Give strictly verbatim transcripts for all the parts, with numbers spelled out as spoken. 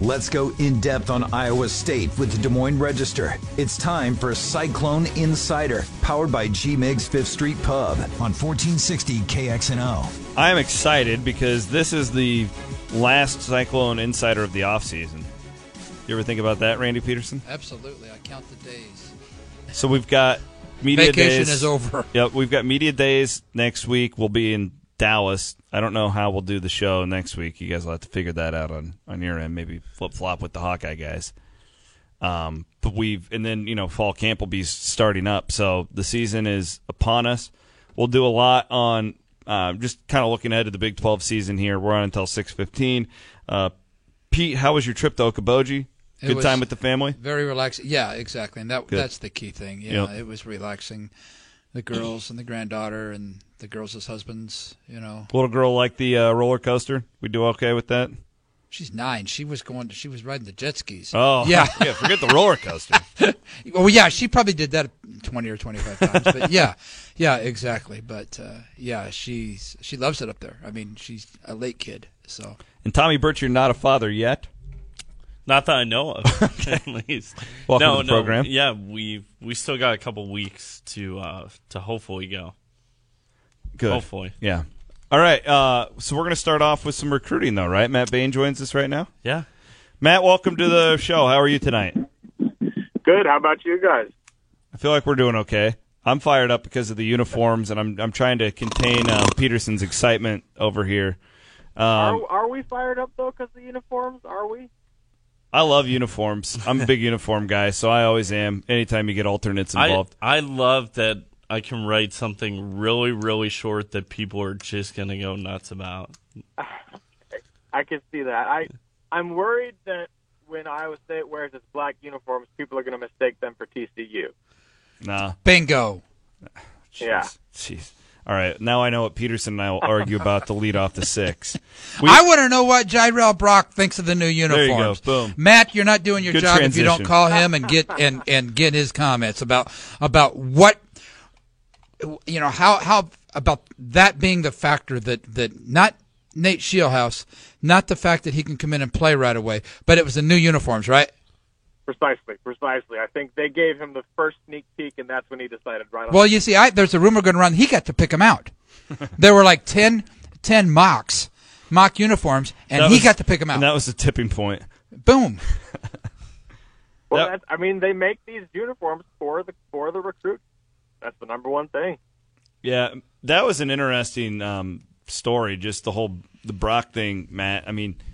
Let's go in-depth on Iowa State with the Des Moines Register. It's time for Cyclone Insider, powered by G-MIG's Fifth Street Pub on fourteen sixty K X N O. I am excited because this is the last Cyclone Insider of the offseason. You ever think about that, Randy Peterson? Absolutely. I count the days. So we've got media Vacation days. Vacation is over. Yep, we've got media days next week. We'll be in Dallas. I don't know how we'll do the show next week. You guys will have to figure that out on, on your end. Maybe flip-flop with the Hawkeye guys. Um, but we've and then, you know, fall camp will be starting up. So the season is upon us. We'll do a lot on uh, just kind of looking ahead to the Big twelve season here. We're on until six fifteen. Uh, Pete, how was your trip to Okoboji? Good time with the family? Very relaxing. Yeah, exactly. And that Good. that's the key thing. You yep. know, it was relaxing. The girls and the granddaughter and the girls as husbands, you know. Little girl like the uh, roller coaster. We do okay with that? She's nine. She was going. To, she was riding the jet skis. Oh, yeah. yeah forget the roller coaster. Well, yeah, she probably did that twenty or twenty-five times. But yeah, yeah, exactly. But uh, yeah, she's she loves it up there. I mean, she's a late kid. So. And Tommy Burch, you're not a father yet. Not that I know of, at least. Welcome no, to the no, program. Yeah, we we still got a couple weeks to uh, to hopefully go. Good. Hopefully. Yeah. All right. Uh, so we're going to start off with some recruiting, though, right? Matt Bain joins us right now. Yeah. Matt, welcome to the show. How are you tonight? Good. How about you guys? I feel like we're doing okay. I'm fired up because of the uniforms, and I'm I'm trying to contain uh, Peterson's excitement over here. Um, are, are we fired up though because of the uniforms? Are we? I love uniforms. I'm a big uniform guy, so I always am. Anytime you get alternates involved. I, I love that I can write something really, really short that people are just going to go nuts about. I can see that. I, I'm worried that when Iowa State wears its black uniforms, people are going to mistake them for T C U. Nah. Bingo. Jeez. Yeah. Jeez. All right, now I know what Peterson and I will argue about to lead off the six. We, I want to know what Jirehl Brock thinks of the new uniforms. There you go, boom. Matt, you're not doing your Good job transition. If you don't call him and get and, and get his comments about about what you know how how about that being the factor that that not Nate Scheelhaase, not the fact that he can come in and play right away, but it was the new uniforms, right? Precisely, precisely. I think they gave him the first sneak peek, and that's when he decided right on. Well, you see, I, there's a rumor going around. He got to pick him out. There were like ten, ten mocks, mock uniforms, and that he was, got to pick him out. And that was the tipping point. Boom. Well, that's, I mean, they make these uniforms for the for the recruit. That's the number one thing. Yeah, that was an interesting um, story, just the whole the Brock thing, Matt. I mean –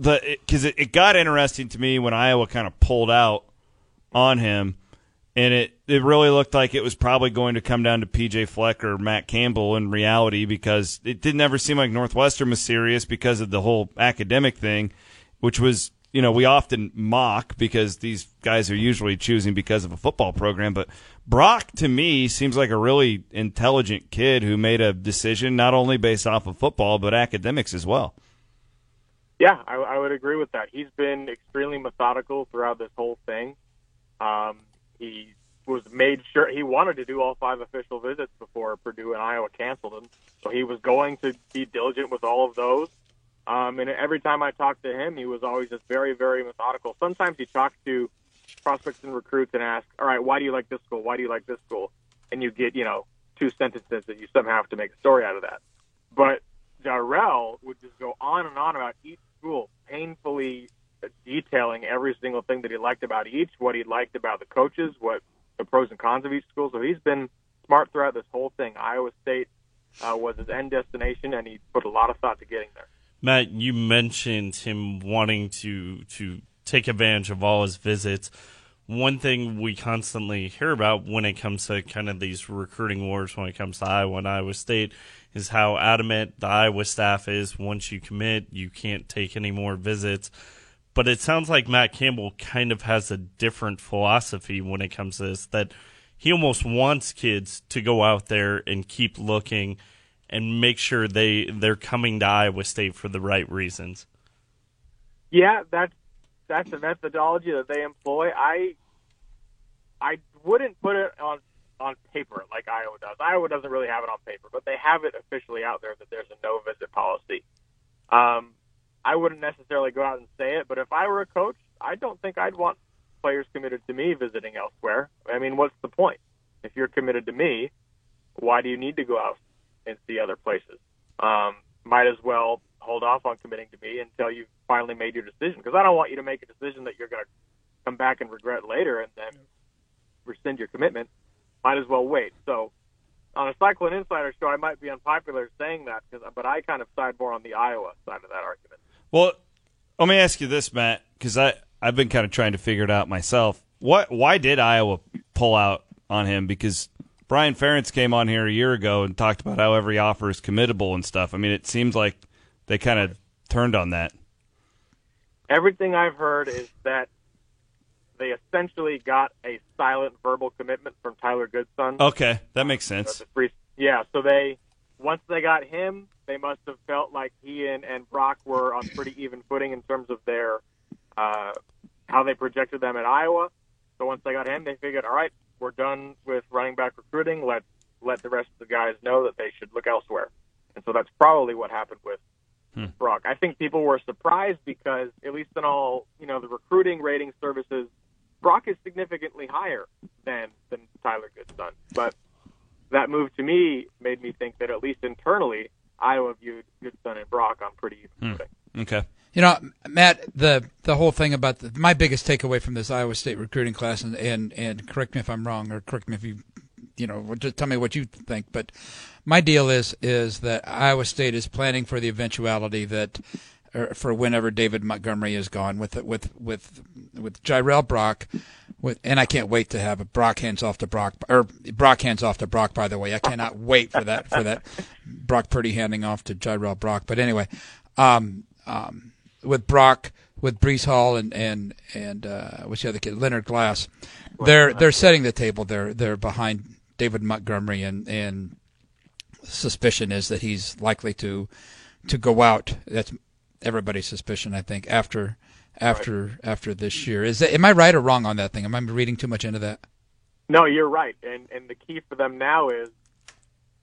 Because it, it, it got interesting to me when Iowa kind of pulled out on him, and it, it really looked like it was probably going to come down to P J Fleck or Matt Campbell in reality, because it didn't ever seem like Northwestern was serious because of the whole academic thing, which was, you know, we often mock because these guys are usually choosing because of a football program. But Brock, to me, seems like a really intelligent kid who made a decision not only based off of football but academics as well. Yeah, I, I would agree with that. He's been extremely methodical throughout this whole thing. Um, he was made sure he wanted to do all five official visits before Purdue and Iowa canceled him, so he was going to be diligent with all of those. Um, and every time I talked to him, he was always just very, very methodical. Sometimes he talked to prospects and recruits and asked, all right, why do you like this school? Why do you like this school? And you get, you know, two sentences that you somehow have to make a story out of that. But Darrell would just go on and on about each school, painfully detailing every single thing that he liked about each, what he liked about the coaches, what the pros and cons of each school. So he's been smart throughout this whole thing. Iowa State uh, was his end destination, and he put a lot of thought to getting there. Matt, you mentioned him wanting to to take advantage of all his visits. One thing we constantly hear about when it comes to kind of these recruiting wars when it comes to Iowa and Iowa State is how adamant the Iowa staff is. Once you commit, you can't take any more visits. But it sounds like Matt Campbell kind of has a different philosophy when it comes to this, that he almost wants kids to go out there and keep looking and make sure they, they're coming to Iowa State for the right reasons. Yeah, that's that's the methodology that they employ. I I wouldn't put it on on paper like Iowa does. Iowa doesn't really have it on paper, but they have it officially out there that there's a no-visit policy. Um, I wouldn't necessarily go out and say it, but if I were a coach, I don't think I'd want players committed to me visiting elsewhere. I mean, what's the point? If you're committed to me, why do you need to go out and see other places? Um, might as well hold off on committing to me until you've finally made your decision, because I don't want you to make a decision that you're going to come back and regret later and then rescind your commitment. Might as well wait. So on a Cyclone Insider show, I might be unpopular saying that, cause, but I kind of side more on the Iowa side of that argument. Well, let me ask you this, Matt, because I've been kind of trying to figure it out myself. What? Why did Iowa pull out on him? Because Brian Ferentz came on here a year ago and talked about how every offer is committable and stuff. I mean, it seems like they kind of turned on that. Everything I've heard is that they essentially got a silent verbal commitment from Tyler Goodson. Okay, that makes sense. Yeah, so they once they got him, they must have felt like he and, and Brock were on pretty even footing in terms of their uh, how they projected them at Iowa. So once they got him, they figured, all right, we're done with running back recruiting. Let let the rest of the guys know that they should look elsewhere. And so that's probably what happened with hmm. Brock. I think people were surprised because, at least in all, you know, the recruiting rating services, Brock is significantly higher than, than Tyler Goodson. But that move to me made me think that at least internally, Iowa viewed Goodson and Brock on pretty even footing. Hmm. Okay. You know, Matt, the the whole thing about the, my biggest takeaway from this Iowa State recruiting class, and, and and correct me if I'm wrong, or correct me if you, you know, just tell me what you think. But my deal is is that Iowa State is planning for the eventuality that, or for whenever David Montgomery is gone, with with with with Jirehl Brock, with and I can't wait to have a Brock hands off to Brock or Brock hands off to Brock. By the way, I cannot wait for that for that Brock Purdy handing off to Jirehl Brock. But anyway, um um. with Brock, with Breece Hall, and and and uh, what's the other kid? Leonard Glass. They're they're setting the table. They're they're behind David Montgomery, and and suspicion is that he's likely to to go out. That's everybody's suspicion, I think. After after right. after this year, is that, am I right or wrong on that thing? Am I reading too much into that? No, you're right. And and the key for them now is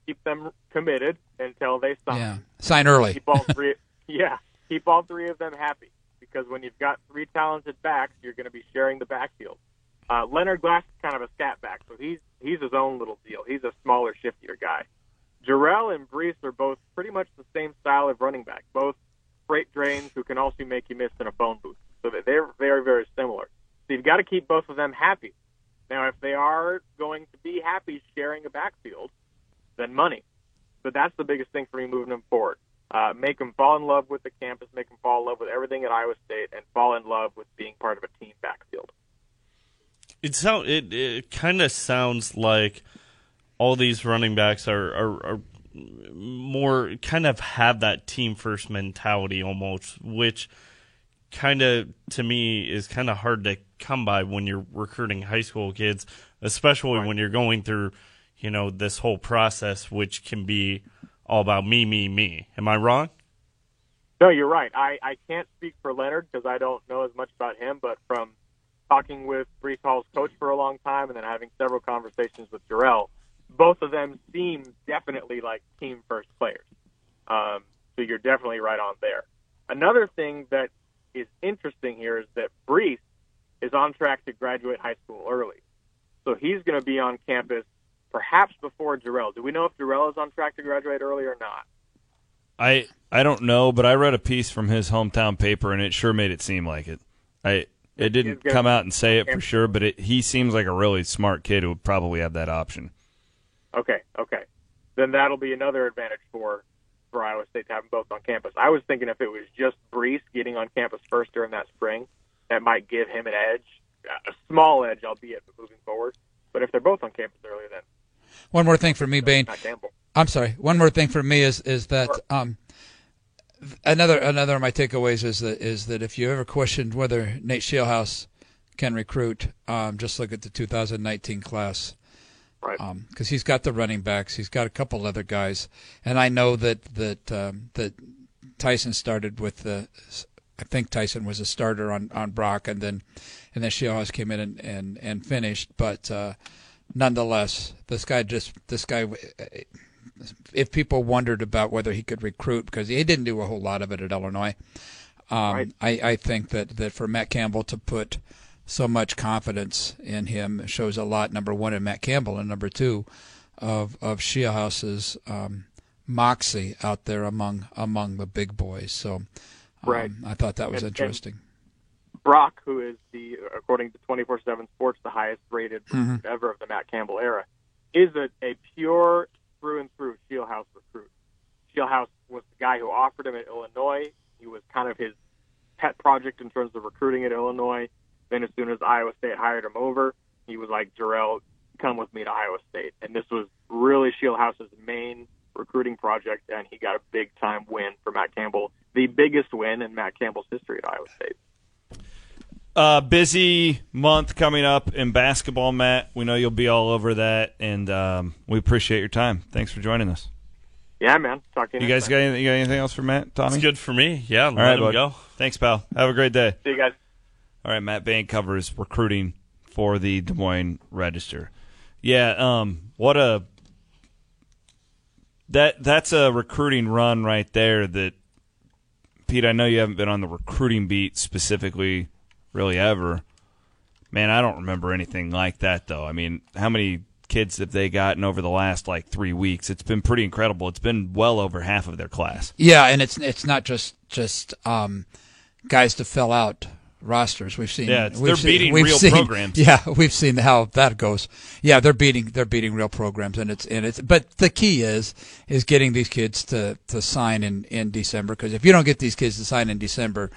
keep them committed until they sign. Yeah, sign early. Keep all three. Yeah. Keep all three of them happy, because when you've got three talented backs, you're going to be sharing the backfield. Uh, Leonard Glass is kind of a scat back, so he's he's his own little deal. He's a smaller, shiftier guy. Jarrell and Breece are both pretty much the same style of running back, both freight drains who can also make you miss in a phone booth. So they're very, very similar. So you've got to keep both of them happy. Now, if they are going to be happy sharing a backfield, then money. But that's the biggest thing for me moving them forward. Uh, make them fall in love with the campus, make them fall in love with everything at Iowa State, and fall in love with being part of a team backfield. It sound, it, it kind of sounds like all these running backs are, are, are more kind of have that team first mentality almost, which kind of, to me, is kind of hard to come by when you're recruiting high school kids, especially right. when you're going through, you know, this whole process, which can be all about me, me, me. Am I wrong? No, you're right. I, I can't speak for Leonard because I don't know as much about him, but from talking with Breece Hall's coach for a long time and then having several conversations with Darrell, both of them seem definitely like team-first players. Um, so you're definitely right on there. Another thing that is interesting here is that Breece is on track to graduate high school early. So he's going to be on campus perhaps before Jarrell. Do we know if Jarrell is on track to graduate early or not? I I don't know, but I read a piece from his hometown paper, and it sure made it seem like it. I It didn't come out and say it for sure, but it, he seems like a really smart kid who would probably have that option. Okay, okay. Then that'll be another advantage for, for Iowa State to have them both on campus. I was thinking if it was just Breece getting on campus first during that spring, that might give him an edge, a small edge, albeit, but moving forward. But if they're both on campus early, then One more thing for me, Bain. I'm sorry. One more thing for me is is that um, another another of my takeaways is that is that if you ever questioned whether Nate Scheelhaase can recruit, um, just look at the two thousand nineteen class, right? Um, because he's got the running backs, he's got a couple other guys, and I know that that um, that Tyson started with the. I think Tyson was a starter on, on Brock, and then and then Scheelhaase came in and and, and finished, but. Uh, Nonetheless, this guy just this guy. If people wondered about whether he could recruit, because he didn't do a whole lot of it at Illinois, Um, right. I, I think that, that for Matt Campbell to put so much confidence in him shows a lot, number one, in Matt Campbell, and number two, of, of Scheelhaase's um, moxie out there among among the big boys. So um, right. I thought that was and, interesting. And Brock, who is, the according to twenty-four seven Sports, the highest-rated mm-hmm. ever of the Matt Campbell era, is a, a pure through-and-through Scheelhaase recruit. Scheelhaase was the guy who offered him at Illinois. He was kind of his pet project in terms of recruiting at Illinois. Then as soon as Iowa State hired him over, he was like, Jarrell, come with me to Iowa State. And this was really Scheelhaase's main recruiting project, and he got a big-time win for Matt Campbell, the biggest win in Matt Campbell's history at Iowa State. Uh, busy month coming up in basketball, Matt. We know you'll be all over that, and um, we appreciate your time. Thanks for joining us. Yeah, man. Talk to you, you guys. Got anything, you got anything else for Matt, Tommy? It's good for me. Yeah, all let right, him bud. Go. Thanks, pal. Have a great day. See you guys. All right, Matt Bain covers recruiting for the Des Moines Register. Yeah, um, what a that that's a recruiting run right there. That Pete, I know you haven't been on the recruiting beat specifically, really ever. Man, I don't remember anything like that though. I mean, how many kids have they gotten over the last like three weeks? It's been pretty incredible. It's been well over half of their class. Yeah, and it's it's not just just um, guys to fill out rosters. We've seen yeah, we've they're seen, beating we've real seen, programs. Yeah, we've seen how that goes. Yeah, they're beating they're beating real programs, and it's and it's. But the key is is getting these kids to to sign in in December, because if you don't get these kids to sign in December,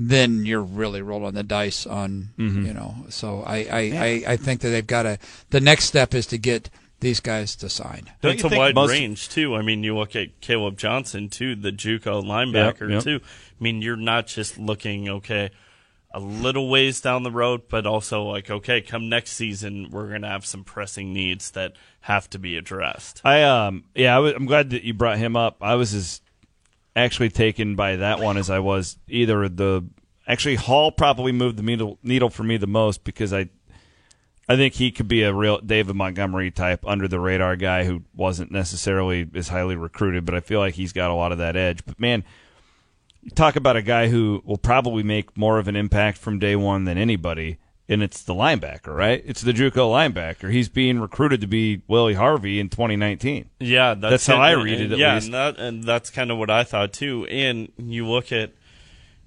then you're really rolling the dice on, mm-hmm. you know. So I, I, yeah. I, I think that they've got to – the next step is to get these guys to sign. Don't it's you a think wide most, range, too. I mean, you look at Caleb Johnson, too, the JUCO linebacker, yep, yep. too. I mean, you're not just looking, okay, a little ways down the road, but also like, okay, come next season, we're going to have some pressing needs that have to be addressed. I um Yeah, I was, I'm glad that you brought him up. I was his – actually taken by that one as I was either the actually Hall probably moved the needle needle for me the most, because I I think he could be a real David Montgomery type under the radar guy who wasn't necessarily as highly recruited, but I feel like he's got a lot of that edge. But man, talk about a guy who will probably make more of an impact from day one than anybody, and it's the linebacker, right? It's the JUCO linebacker. He's being recruited to be Willie Harvey in twenty nineteen. Yeah, that's, that's how I read it, at yeah, least. Yeah, and, that, and that's kind of what I thought, too. And you look at,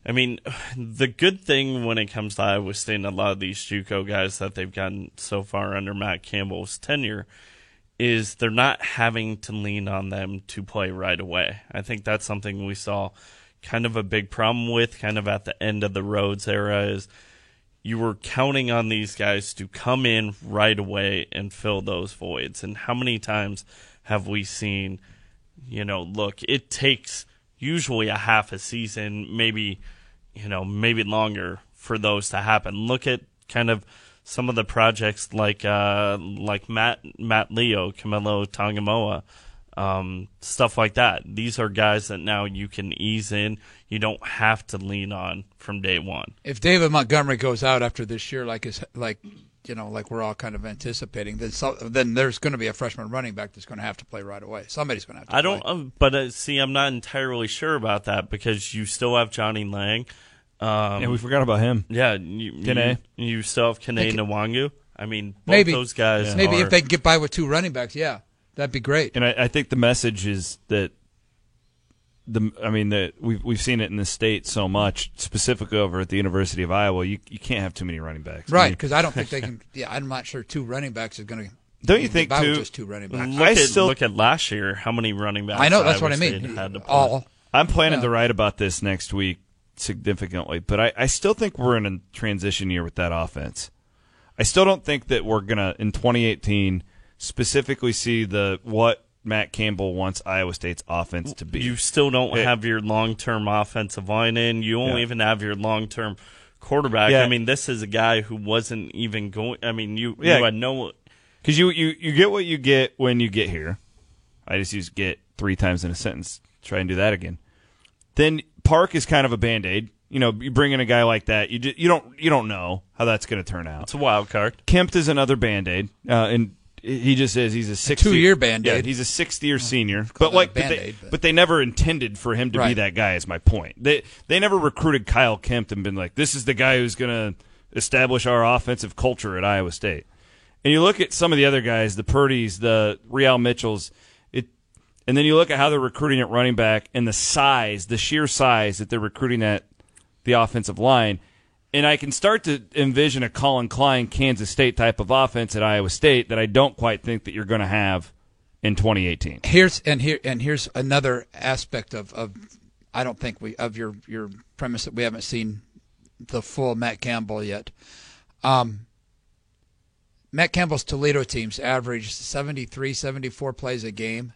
I mean, the good thing when it comes to Iowa State and a lot of these JUCO guys that they've gotten so far under Matt Campbell's tenure is they're not having to lean on them to play right away. I think that's something we saw kind of a big problem with kind of at the end of the Rhodes era is you were counting on these guys to come in right away and fill those voids. And how many times have we seen, you know, look, it takes usually a half a season, maybe, you know, maybe longer for those to happen. Look at kind of some of the projects like uh, like Matt Matt Leo, Camelo Tangamoa, um, stuff like that. These are guys that now you can ease in. You don't have to lean on from day one. If David Montgomery goes out after this year, like is like, you know, like we're all kind of anticipating, then so, then there's going to be a freshman running back that's going to have to play right away. Somebody's going to have to. I play. don't, um, but uh, see, I'm not entirely sure about that, because you still have Johnny Lang. Um, yeah, we forgot about him. Yeah, you, Kene. You, you still have Kene Nwangu. I mean, both maybe, those guys. Yeah. Maybe are, if they can get by with two running backs, yeah. That'd be great. And I, I think the message is that the I mean that we've we've seen it in the state so much, specifically over at the University of Iowa. You you can't have too many running backs, right? Because I, mean, I don't think they can. Yeah, I'm not sure two running backs is going to. Don't you think two? Just two running backs. Look, I at, still, look at last year. How many running backs? I know that's Iowa what I mean. Had to All. I'm planning yeah. to write about this next week significantly, but I, I still think we're in a transition year with that offense. I still don't think that we're gonna in twenty eighteen. Specifically see the what Matt Campbell wants Iowa State's offense to be. You still don't it, have your long-term offensive line in. You won't yeah. even have your long-term quarterback. Yeah. I mean, this is a guy who wasn't even going – I mean, you, yeah. you had no – Because you, you, you get what you get when you get here. I just use get three times in a sentence. Try and do that again. Then Park is kind of a Band-Aid. You know, you bring in a guy like that, you, just, you, don't, you don't know how that's going to turn out. It's a wild card. Kempt is another Band-Aid. Uh, and – He just is. He's a six two year Band-Aid. Yeah, he's a sixth year senior. But like, but they, but. but they never intended for him to right. be that guy. Is my point. They they never recruited Kyle Kempt and been like, this is the guy who's going to establish our offensive culture at Iowa State. And you look at some of the other guys, the Purdys, the Real Mitchells, it, and then you look at how they're recruiting at running back and the size, the sheer size that they're recruiting at the offensive line. And I can start to envision a Colin Klein, Kansas State type of offense at Iowa State that I don't quite think that you're going to have in twenty eighteen. Here's and here and here's another aspect of, of I don't think we of your your premise that we haven't seen the full Matt Campbell yet. Um, Matt Campbell's Toledo teams averaged seventy-three, seventy-four plays a game.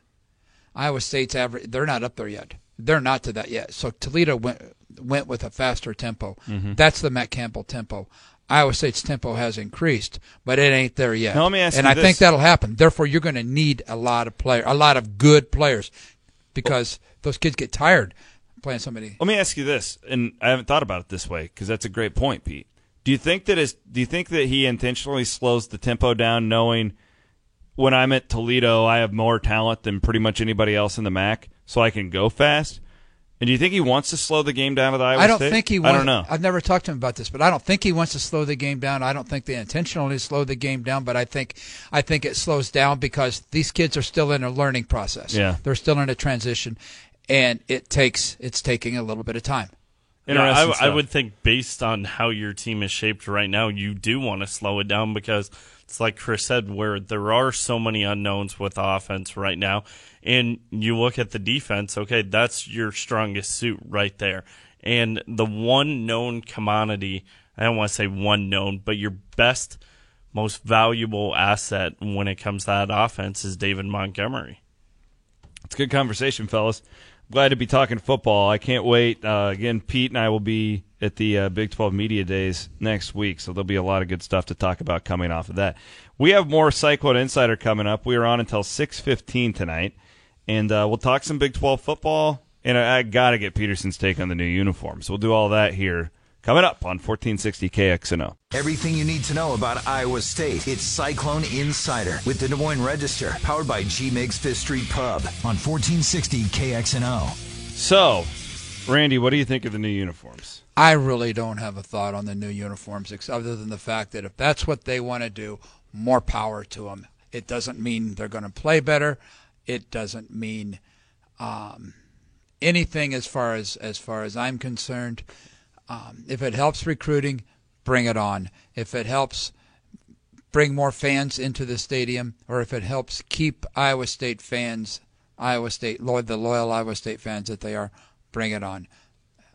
Iowa State's average, they're not up there yet. They're not to that yet. So Toledo went went with a faster tempo. Mm-hmm. That's the Matt Campbell tempo. Iowa State's tempo has increased, but it ain't there yet. Now, let me ask and you I this. think that'll happen. Therefore, you're going to need a lot of player, a lot of good players, because well, those kids get tired playing somebody. Let me ask you this, and I haven't thought about it this way because that's a great point, Pete. Do you think that is? Do you think that he intentionally slows the tempo down, knowing when I'm at Toledo, I have more talent than pretty much anybody else in the M A C, so I can go fast? And do you think he wants to slow the game down with Iowa State? I don't State? think he wants. I don't know. I've never talked to him about this, but I don't think he wants to slow the game down. I don't think they intentionally slow the game down, but I think I think it slows down because these kids are still in a learning process. Yeah. They're still in a transition, and it takes it's taking a little bit of time. Interesting yeah, I, I would think based on how your team is shaped right now, you do want to slow it down because it's like Chris said, where there are so many unknowns with offense right now. And you look at the defense, okay, that's your strongest suit right there. And the one known commodity, I don't want to say one known, but your best, most valuable asset when it comes to that offense is David Montgomery. It's a good conversation, fellas. Glad to be talking football. I can't wait. Uh, again, Pete and I will be at the uh, Big twelve Media Days next week, so there'll be a lot of good stuff to talk about coming off of that. We have more Cyclone Insider coming up. We are on until six fifteen tonight, and uh, we'll talk some Big twelve football, and I, I got to get Peterson's take on the new uniform, so we'll do all that here. Coming up on fourteen sixty K X N O. Everything you need to know about Iowa State. It's Cyclone Insider with the Des Moines Register, powered by G-MIG's Fifth Street Pub on fourteen sixty K X N O. So, Randy, what do you think of the new uniforms? I really don't have a thought on the new uniforms, other than the fact that if that's what they want to do, more power to them. It doesn't mean they're going to play better. It doesn't mean um, anything as far as as far as I'm concerned. Um, if it helps recruiting, bring it on. If it helps bring more fans into the stadium, or if it helps keep Iowa State fans, Iowa State, the loyal Iowa State fans that they are, bring it on.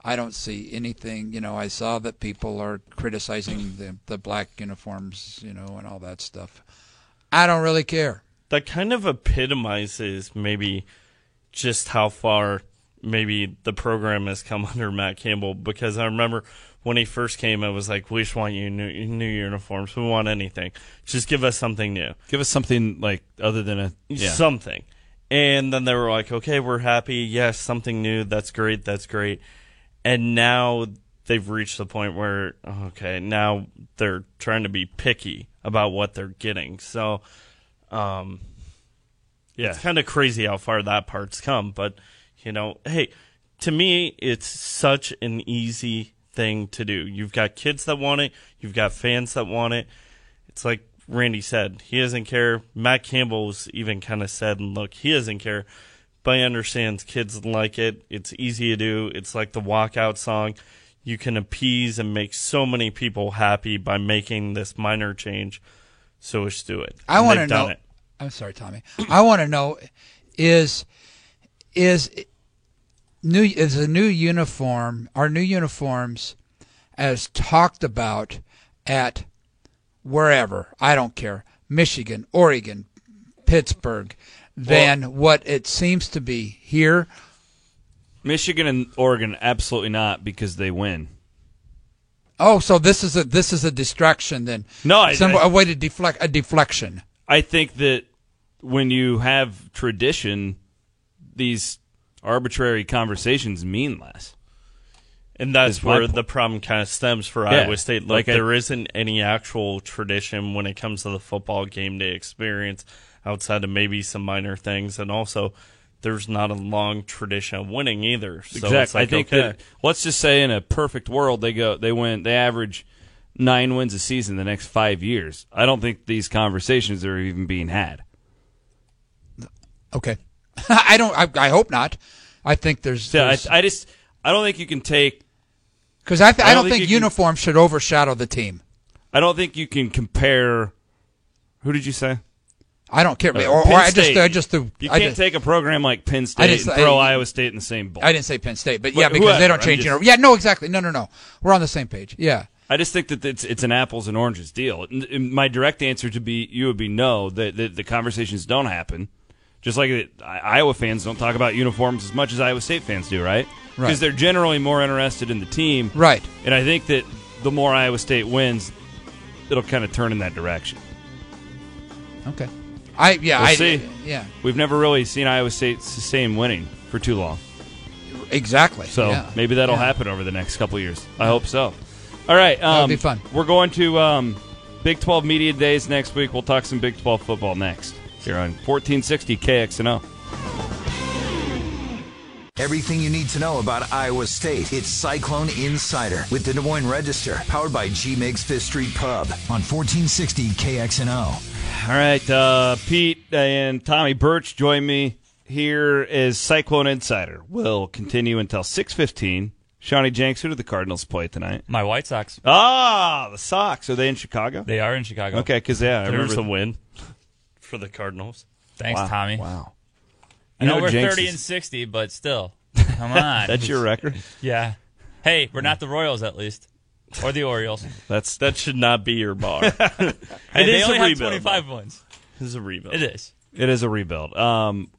I don't see anything, you know, I saw that people are criticizing the, the black uniforms, you know, and all that stuff. I don't really care. That kind of epitomizes maybe just how far maybe the program has come under Matt Campbell, because I remember when he first came, it was like, we just want you new, new uniforms. We want anything. Just give us something new. Give us something like other than a yeah. something. And then they were like, okay, we're happy. Yes, something new. That's great. That's great. And now they've reached the point where, okay, now they're trying to be picky about what they're getting. So, um, yeah, it's kind of crazy how far that part's come, but you know, hey, to me, it's such an easy thing to do. You've got kids that want it. You've got fans that want it. It's like Randy said, he doesn't care. Matt Campbell's even kind of said, look, he doesn't care, but he understands kids like it. It's easy to do. It's like the walkout song. You can appease and make so many people happy by making this minor change. So let's do it. I want to know. It. I'm sorry, Tommy. I want to know is... Is new is a new uniform, our new uniforms, as talked about at wherever, I don't care, Michigan, Oregon, Pittsburgh, than well, what it seems to be here? Michigan and Oregon, absolutely not, because they win. Oh, so this is a this is a distraction then? No, I, Some, I, a way to deflect a deflection. I think that when you have tradition, these arbitrary conversations mean less. And that's where the problem kind of stems for yeah, Iowa State. Like, like I, there isn't any actual tradition when it comes to the football game day experience outside of maybe some minor things. And also, there's not a long tradition of winning either. So exactly. It's like, I think okay. that, let's just say in a perfect world, they go, they win, they average nine wins a season the next five years. I don't think these conversations are even being had. Okay, I don't. I, I hope not. I think there's. there's yeah, I, I just. I don't think you can take. Because I, th- I, I don't think, think uniform can, should overshadow the team. I don't think you can compare. Who did you say? I don't care. Uh, or, or I just, I just threw, you can't just, take a program like Penn State just, and throw I, Iowa State in the same bowl. I didn't say Penn State, but yeah, but, because whoever, they don't change. Just, yeah, no, exactly. No, no, no. We're on the same page. Yeah. I just think that it's it's an apples and oranges deal. My direct answer to be you would be no. That the, the conversations don't happen. Just like it, Iowa fans don't talk about uniforms as much as Iowa State fans do, right? Because right. they're generally more interested in the team. Right. And I think that the more Iowa State wins, it'll kind of turn in that direction. Okay. I yeah, we'll I see. Yeah. We've never really seen Iowa State sustain winning for too long. Exactly. So yeah. maybe that'll yeah. happen over the next couple of years. I hope so. All right. Um, that'll be fun. We're going to um, Big twelve Media Days next week. We'll talk some Big twelve football next. Here on fourteen sixty K X N O. Everything you need to know about Iowa State. It's Cyclone Insider with the Des Moines Register, powered by G-MIG's Fifth Street Pub on fourteen sixty K X N O. All right, uh, Pete and Tommy Birch join me here as Cyclone Insider. We'll continue until six fifteen. Shawnee Jenks, who do the Cardinals play tonight? My White Sox. Ah, the Sox. Are they in Chicago? They are in Chicago. Okay, because, yeah, I there remember the win. For the Cardinals. Thanks, wow. Tommy. Wow. I know, know we're Jenks thirty is... and sixty, but still. Come on. That's your record? Yeah. Hey, we're not the Royals, at least. Or the Orioles. That's That should not be your bar. It hey, they is only a have rebuild. twenty-five wins. It is a rebuild. It is. It is a rebuild. Um,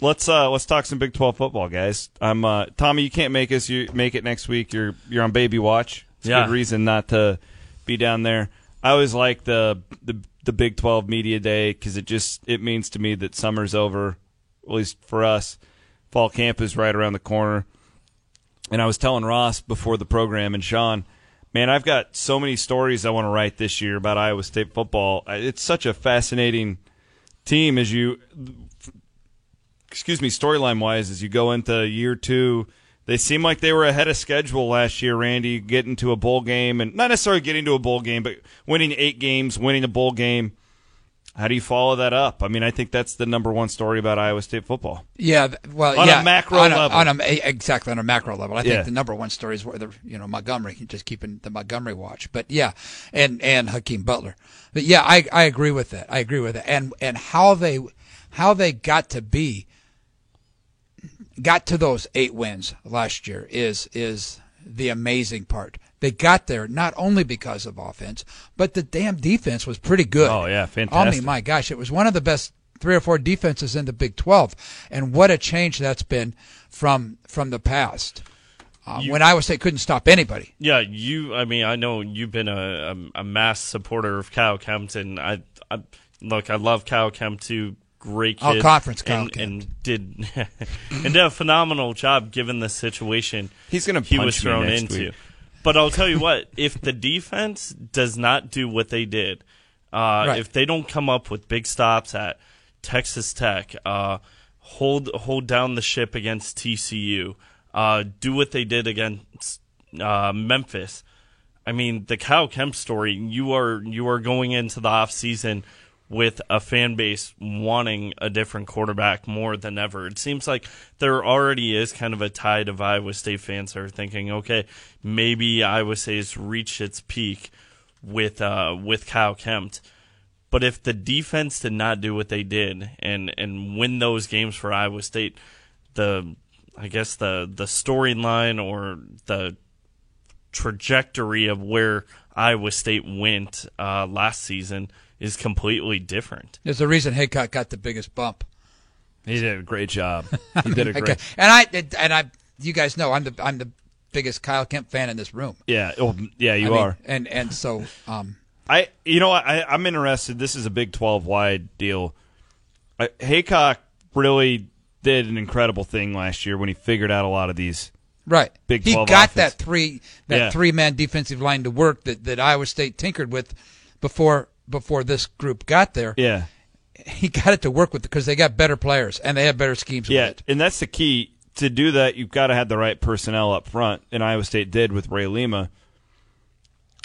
let's uh, let's talk some Big twelve football, guys. I'm uh, Tommy, you can't make us. You make it next week. You're you're on baby watch. It's yeah. a good reason not to be down there. I always like the the the Big twelve Media Day because it just it means to me that summer's over, at least for us. Fall camp is right around the corner. And I was telling Ross before the program and Sean, man, I've got so many stories I want to write this year about Iowa State football. It's such a fascinating team as you, excuse me, storyline wise as you go into year two. They seem like they were ahead of schedule last year, Randy, getting to a bowl game, and not necessarily getting to a bowl game, but winning eight games, winning a bowl game. How do you follow that up? I mean, I think that's the number one story about Iowa State football. Yeah, well, on yeah, a macro on a, level, on a, exactly on a macro level. I think yeah. the number one story is where the you know Montgomery, just keeping the Montgomery watch, but yeah, and and Hakeem Butler, but yeah, I I agree with that. I agree with that, and and how they how they got to be. Got to those eight wins last year is is the amazing part. They got there not only because of offense, but the damn defense was pretty good. Oh, yeah, fantastic. I mean, my gosh, it was one of the best three or four defenses in the Big twelve, and what a change that's been from from the past. Uh, you, when Iowa State couldn't stop anybody. Yeah, you. I mean, I know you've been a, a, a mass supporter of Kyle Kempt, and I, I look, I love Kyle Kempt, too. Great kid. Oh, conference and, and did and did a phenomenal job given the situation he's going to he was thrown into. Week. But I'll tell you what: if the defense does not do what they did, uh, right. if they don't come up with big stops at Texas Tech, uh, hold hold down the ship against T C U, uh, do what they did against uh, Memphis. I mean, the Kyle Kempt story. You are you are going into the off season with a fan base wanting a different quarterback more than ever. It seems like there already is kind of a tide of Iowa State fans that are thinking, okay, maybe Iowa State's reached its peak with uh, with Kyle Kempt. But if the defense did not do what they did and, and win those games for Iowa State, the I guess the, the storyline or the trajectory of where Iowa State went uh, last season is completely different. There's a reason Haycock got the biggest bump. He did a great job. He did a great. Okay. And I and I, you guys know I'm the I'm the biggest Kyle Kempt fan in this room. Yeah, well, yeah, you I are. Mean, and and so um, I you know I I'm interested. This is a Big twelve wide deal. I, Haycock really did an incredible thing last year when he figured out a lot of these Right. Big twelve offense. He got that three that yeah. three man defensive line to work that, that Iowa State tinkered with before before this group got there. Yeah. He got it to work with because they got better players and they have better schemes. Yeah, with it. And that's the key. To do that, you've got to have the right personnel up front, and Iowa State did with Ray Lima.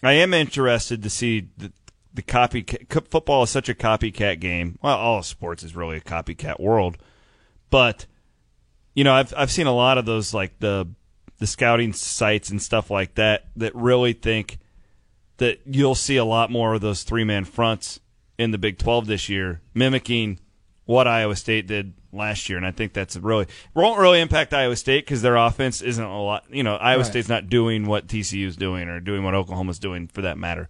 I am interested to see the, the copycat. Football is such a copycat game. Well, all sports is really a copycat world. But, you know, I've I've seen a lot of those, like the the scouting sites and stuff like that, that really think that you'll see a lot more of those three-man fronts in the Big twelve this year, mimicking what Iowa State did last year. And I think that's really – won't really impact Iowa State because their offense isn't a lot – you know, Iowa right. State's not doing what T C U's doing or doing what Oklahoma's doing for that matter.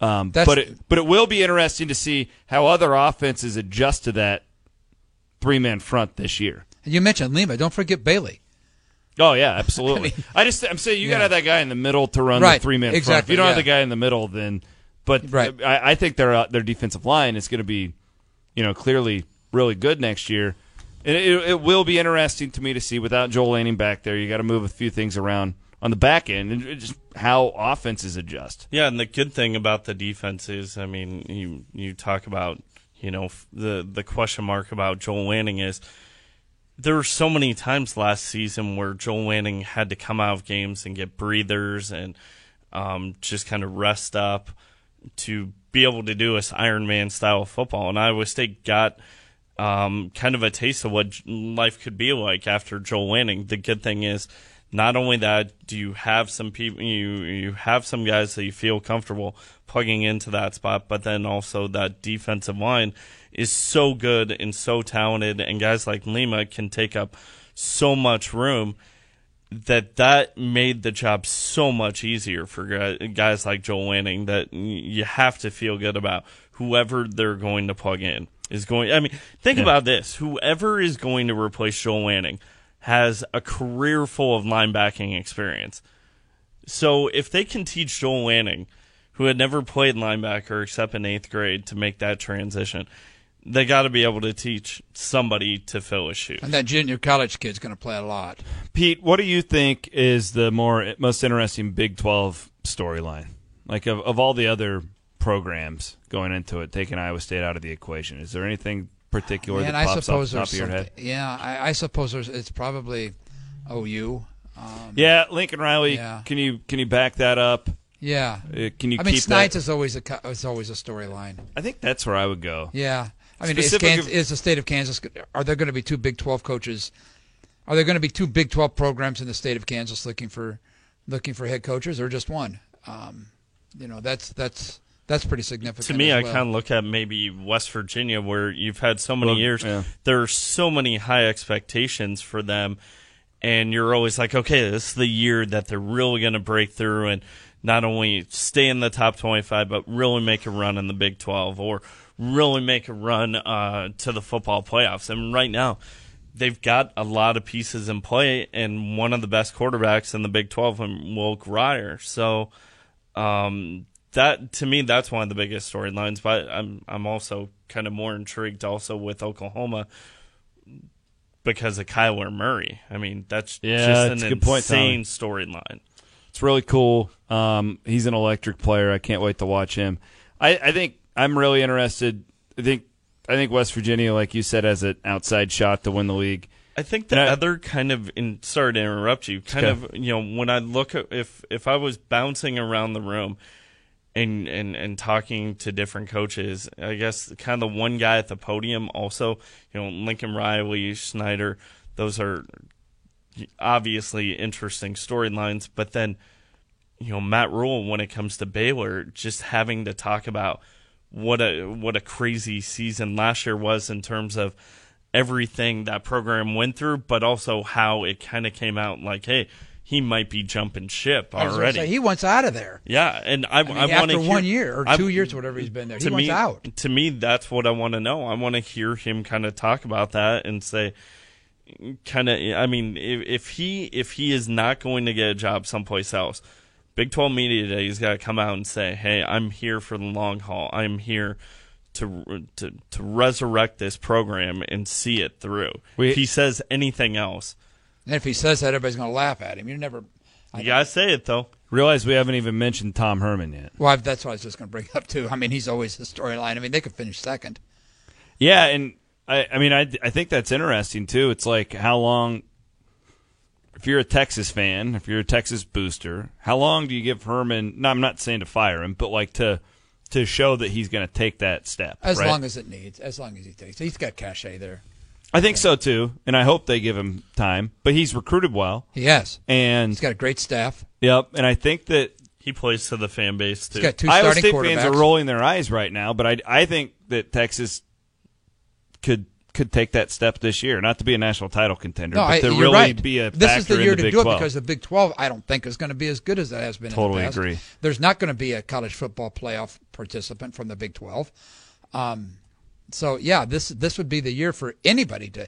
Um, but it, but it will be interesting to see how other offenses adjust to that three-man front this year. And you mentioned Lima. Don't forget Bailey. Oh, yeah, absolutely. I, mean, I just – I'm saying you yeah. got to have that guy in the middle to run right, the three-man exactly, front. If you don't yeah. have the guy in the middle, then – But right. I, I think their uh, their defensive line is going to be, you know, clearly really good next year. And it, it will be interesting to me to see without Joel Lanning back there. You got to move a few things around on the back end and just how offenses adjust. Yeah, and the good thing about the defense is, I mean, you you talk about, you know, the the question mark about Joel Lanning is there were so many times last season where Joel Lanning had to come out of games and get breathers and um, just kind of rest up to be able to do this Iron Man style football. And Iowa State got um, kind of a taste of what life could be like after Joel Lanning. The good thing is, not only that, do you have some people, you you have some guys that you feel comfortable plugging into that spot, but then also that defensive line is so good and so talented, and guys like Lima can take up so much room that that made the job so much easier for guys like Joel Lanning that you have to feel good about. Whoever they're going to plug in is going – I mean, think yeah. about this. Whoever is going to replace Joel Lanning has a career full of linebacking experience. So if they can teach Joel Lanning, who had never played linebacker except in eighth grade, to make that transition – they got to be able to teach somebody to fill his shoes. And that junior college kid's going to play a lot. Pete, what do you think is the more most interesting Big twelve storyline? Like of, of all the other programs going into it, taking Iowa State out of the equation, is there anything particular Man, that pops off the top of your head? Yeah, I, I suppose there's, it's probably O U. Um, yeah, Lincoln Riley. Yeah. Can you can you back that up? Yeah. Uh, can you? I mean, keep Snipes that? is always a is always a storyline. I think that's where I would go. Yeah. I mean, is, Kansas, is the state of Kansas – are there going to be two Big twelve coaches – are there going to be two Big twelve programs in the state of Kansas looking for looking for head coaches or just one? Um, you know, that's that's that's pretty significant. To me, well. I kind of look at maybe West Virginia where you've had so many well, years. Yeah. There are so many high expectations for them, and you're always like, okay, this is the year that they're really going to break through and not only stay in the top twenty-five but really make a run in the Big twelve or – really make a run uh, to the football playoffs. And right now, they've got a lot of pieces in play and one of the best quarterbacks in the Big twelve, Will Grier. So um, that to me, that's one of the biggest storylines. But I'm I'm also kind of more intrigued also with Oklahoma because of Kyler Murray. I mean, that's yeah, just that's an a good insane storyline. It's really cool. Um, he's an electric player. I can't wait to watch him. I, I think I'm really interested. I think I think West Virginia, like you said, has an outside shot to win the league. I think the I, other kind of, and sorry to interrupt you, kind okay. of, you know, when I look at, if if I was bouncing around the room and, and, and talking to different coaches, I guess kind of the one guy at the podium also, you know, Lincoln Riley, Snyder, those are obviously interesting storylines. But then, you know, Matt Rhule, when it comes to Baylor, just having to talk about what a what a crazy season last year was in terms of everything that program went through, but also how it kind of came out like, hey, he might be jumping ship already. Say, he wants out of there. Yeah, and I, I, mean, I want to after one hear, year or two I, years, whatever he's been there, he me, wants out. To me, that's what I want to know. I want to hear him kind of talk about that and say, kind of. I mean, if, if he if he is not going to get a job someplace else, Big twelve Media Day, he's got to come out and say, hey, I'm here for the long haul. I'm here to to, to resurrect this program and see it through. We, if he says anything else, And if he says that, everybody's going to laugh at him. You're never. I you got to say it, though. Realize we haven't even mentioned Tom Herman yet. Well, I've, that's what I was just going to bring up, too. I mean, he's always the storyline. I mean, they could finish second. Yeah, and I, I mean, I, I think that's interesting, too. It's like how long, if you're a Texas fan, if you're a Texas booster, how long do you give Herman? No, I'm not saying to fire him, but like to to show that he's going to take that step. As right? long as it needs, as long as he takes. He's got cachet there. I think so, too, and I hope they give him time. But he's recruited well. He has. And he's got a great staff. Yep, and I think that he plays to the fan base, too. He's got two Iowa starting State fans are rolling their eyes right now, but I, I think that Texas could could take that step this year, not to be a national title contender, no, but to I, really right. be a this factor in the Big twelve. This is the year to Big do it twelve. Because the Big twelve, I don't think, is going to be as good as it has been totally in the past. Totally agree. There's not going to be a college football playoff participant from the Big twelve. Um So yeah, this this would be the year for anybody to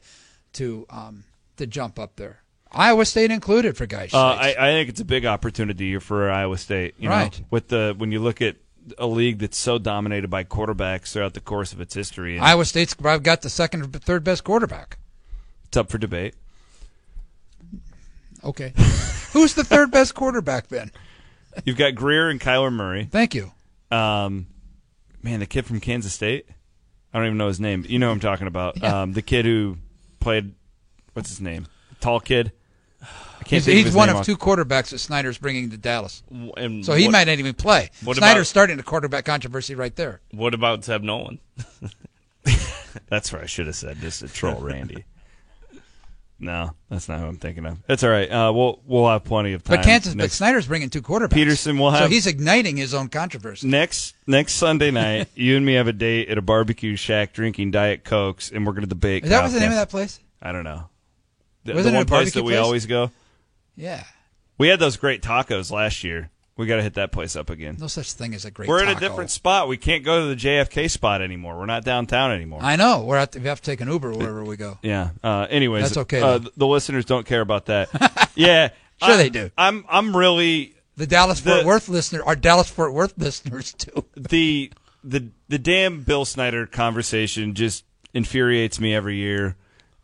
to um, to jump up there, Iowa State included, for guys. Uh, I, I think it's a big opportunity for Iowa State. You right. know, with the when you look at a league that's so dominated by quarterbacks throughout the course of its history, Iowa State's got the second or third best quarterback. It's up for debate. Okay, who's the third best quarterback then? You've got Grier and Kyler Murray. Thank you. Um, man, the kid from Kansas State. I don't even know his name. You know who I'm talking about. Yeah. Um, the kid who played, what's his name? Tall kid. I can't he's think he's of his one name of off. two quarterbacks that Snyder's bringing to Dallas. And so he what, might not even play. Snyder's about, starting the quarterback controversy right there. What about Zeb Nolan? That's what I should have said. Just to troll Randy. No, that's not who I'm thinking of. That's all right. Uh, we'll we'll have plenty of time. But Kansas, next, but Snyder's bringing two quarterbacks. Peterson will have. So he's igniting his own controversy. Next next Sunday night, you and me have a date at a barbecue shack drinking Diet Cokes, and we're going to debate. Is that what's the name of that place? I don't know. The, the one place that we place? always go. Yeah. We had those great tacos last year. We got to hit that place up again. No such thing as a great. We're taco. in a different spot. We can't go to the J F K spot anymore. We're not downtown anymore. I know. We're at the, we have to take an Uber wherever we go. Yeah. Uh, anyways, that's okay. Uh, the listeners don't care about that. Yeah, sure I, they do. I'm I'm really the Dallas Fort the, Worth listener. Our Dallas Fort Worth listeners too. the the the damn Bill Snyder conversation just infuriates me every year.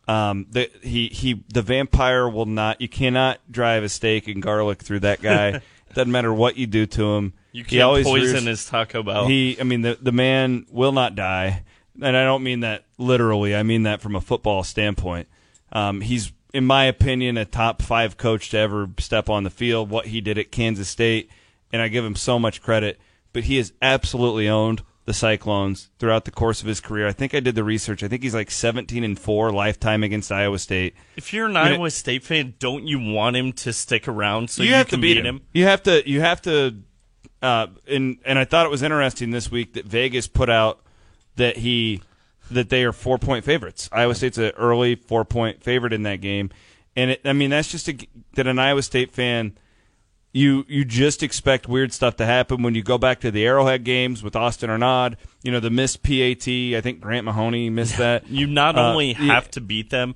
Um, the he he the vampire will not. You cannot drive a steak and garlic through that guy. Doesn't matter what you do to him. You can't he always poison roosts. his Taco Bell. He, I mean, the the man will not die, and I don't mean that literally. I mean that from a football standpoint. Um, he's, in my opinion, a top five coach to ever step on the field. What he did at Kansas State, and I give him so much credit. But he has absolutely owned the Cyclones throughout the course of his career. I think I did the research. I think he's like seventeen and four lifetime against Iowa State. If you're an I mean, Iowa State fan, don't you want him to stick around so you, you have can to beat him? him? You have to. You have to. Uh, and and I thought it was interesting this week that Vegas put out that he that they are four point favorites. Iowa State's an early four point favorite in that game, and it, I mean that's just a, that an Iowa State fan. You you just expect weird stuff to happen when you go back to the Arrowhead games with Austin Arnaud. You know, the missed P A T. I think Grant Mahoney missed that. You not uh, only have yeah. to beat them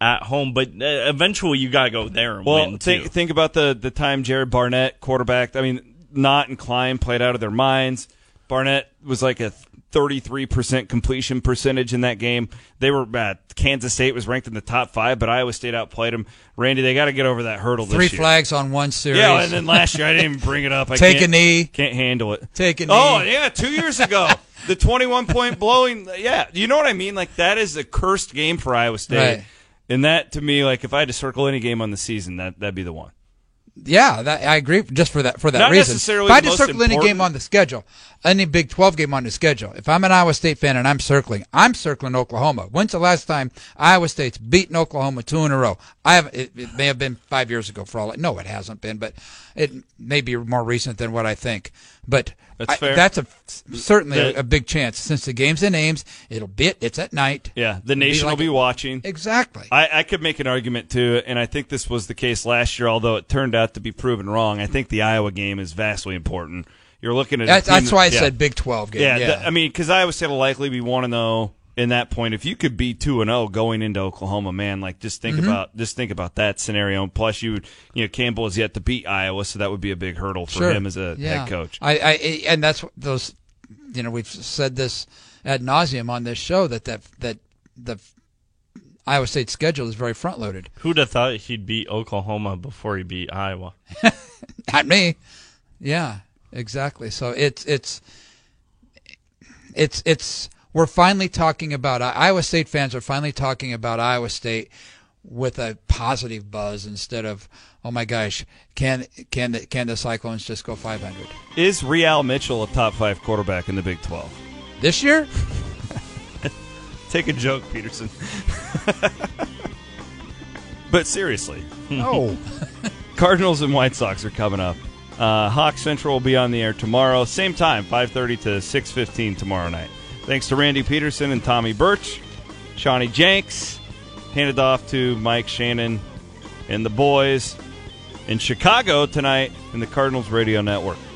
at home, but eventually you got to go there and well, win, think, too. Think about the, the time Jared Barnett, quarterback. I mean, Knott and Klein played out of their minds. Barnett was like a thirty-three percent completion percentage in that game. They were bad. Kansas State was ranked in the top five, but Iowa State outplayed them. Randy, they got to get over that hurdle this year. Three flags on one series. Yeah, and then last year I didn't even bring it up. I Take can't, a knee. Can't handle it. Take a knee. Oh, yeah, two years ago. The twenty-one point blowing. Yeah, you know what I mean? Like, that is a cursed game for Iowa State. Right. And that, to me, like, if I had to circle any game on the season, that, that'd be the one. Yeah, that, I agree. Just for that, for that Not reason. Necessarily if I just circle important. any game on the schedule, any Big twelve game on the schedule, if I'm an Iowa State fan and I'm circling, I'm circling Oklahoma. When's the last time Iowa State's beaten Oklahoma two in a row? I have. It, it may have been five years ago. For all I know, it hasn't been, but it may be more recent than what I think. But that's, I, fair. that's a certainly the, a, a big chance since the game's in Ames. It'll be it's at night. Yeah, the nation be like, will be watching. Exactly. I, I could make an argument too, and I think this was the case last year, although it turned out to be proven wrong. I think the Iowa game is vastly important. You're looking at that's, that's why I yeah. said Big twelve game. Yeah, yeah. The, I mean, because Iowa State will likely be one and zero in that point. If you could be two and zero going into Oklahoma, man, like just think mm-hmm. about just think about that scenario. And plus, you you know Campbell has yet to beat Iowa, so that would be a big hurdle for sure. him as a yeah. head coach. I, I and that's those, you know, we've said this ad nauseum on this show that that that the Iowa State's schedule is very front-loaded. Who'd have thought he'd beat Oklahoma before he beat Iowa? Not me. Yeah, exactly. So it's it's it's it's we're finally talking about Iowa State fans are finally talking about Iowa State with a positive buzz instead of, oh my gosh, can can the, can the Cyclones just go five hundred? Is Rial Mitchell a top five quarterback in the Big twelve this year? Take a joke, Peterson. But seriously, no. Cardinals and White Sox are coming up. Uh, Hawk Central will be on the air tomorrow, same time, five thirty to six fifteen tomorrow night. Thanks to Randy Peterson and Tommy Birch, Shawnee Jenks, handed off to Mike Shannon and the boys in Chicago tonight in the Cardinals Radio Network.